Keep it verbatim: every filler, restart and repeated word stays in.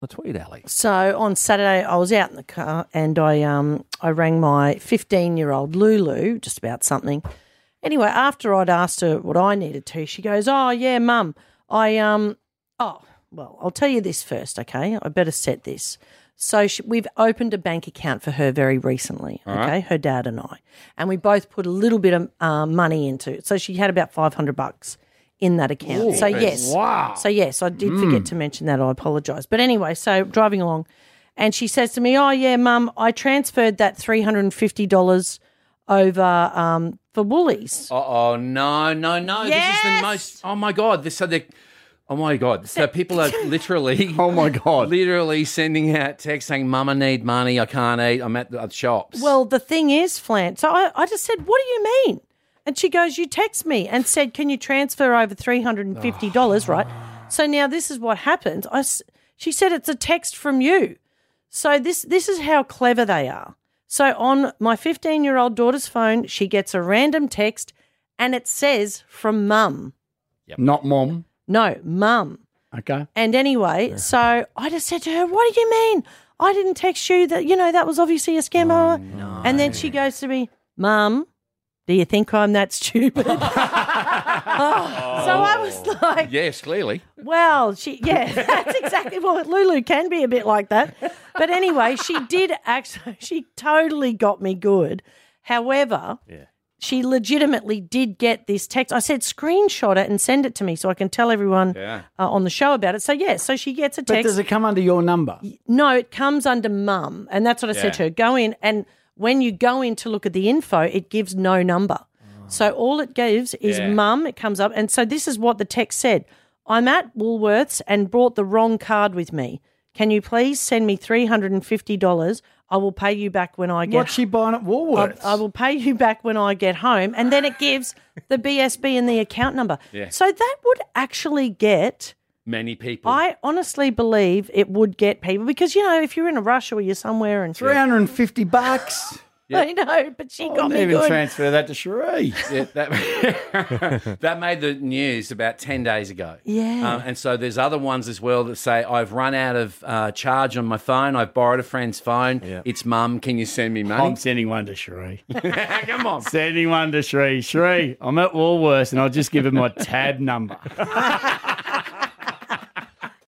the tweet alley. So on Saturday, I was out in the car and I um I rang my fifteen-year-old Lulu just about something. Anyway, after I'd asked her what I needed to, she goes, "Oh yeah, Mum, I um oh well, I'll tell you this first, okay? I better set this." So she, we've opened a bank account for her very recently, all okay, right. Her dad and I, and we both put a little bit of uh, money into it. So she had about five hundred bucks in that account. Ooh, so yes, wow. So yes, I did mm. forget to mention that. I apologise. But anyway, so driving along, and she says to me, "Oh yeah, Mum, I transferred that three hundred fifty dollars over um, for Woolies." Oh, oh no, no, no! Yes! This is the most. Oh my God! This so they. Oh, my God. So people are literally oh my God. literally sending out texts saying, "Mum, I need money. I can't eat. I'm at the shops." Well, the thing is, Flan, so I, I just said, "What do you mean?" And she goes, "You text me and said, can you transfer over three hundred fifty dollars, oh. right? So now this is what happens. I, she said it's a text from you. So this this is how clever they are. So on my fifteen-year-old daughter's phone, she gets a random text and it says from Mum. Yep. Not Mom. No, Mum. Okay. And anyway, yeah. so I just said to her, "What do you mean? I didn't text you that, you know, that was obviously a scam." Oh, no. And then she goes to me, "Mum, do you think I'm that stupid?" oh, oh. So I was like. Yes, clearly. Well, she, yeah, that's exactly what Lulu can be a bit like that. But anyway, she did actually, she totally got me good. However. Yeah. She legitimately did get this text. I said, "Screenshot it and send it to me so I can tell everyone yeah. uh, on the show about it." So, yeah, so she gets a text. But does it come under your number? No, it comes under Mum. And that's what I yeah. said to her. Go in, and when you go in to look at the info, it gives no number. Oh. So all it gives is yeah. Mum. It comes up. And so this is what the text said. "I'm at Woolworths and brought the wrong card with me. Can you please send me three hundred fifty dollars? I will pay you back when I get home." What's she buying at Woolworths? I, I will pay you back when I get home. And then it gives the B S B and the account number. Yeah. So that would actually get many people. I honestly believe it would get people because, you know, if you're in a rush or you're somewhere and three hundred fifty bucks. Yeah. I know, but she got me good. I didn't even transfer that to Cherie. Yeah, that, that made the news about ten days ago. Yeah. Um, and so there's other ones as well that say, "I've run out of uh, charge on my phone. I've borrowed a friend's phone. Yeah. It's Mum. Can you send me money?" I'm sending one to Cherie. Come on. Sending one to Cherie. Cherie, I'm at Woolworths and I'll just give her my tab number.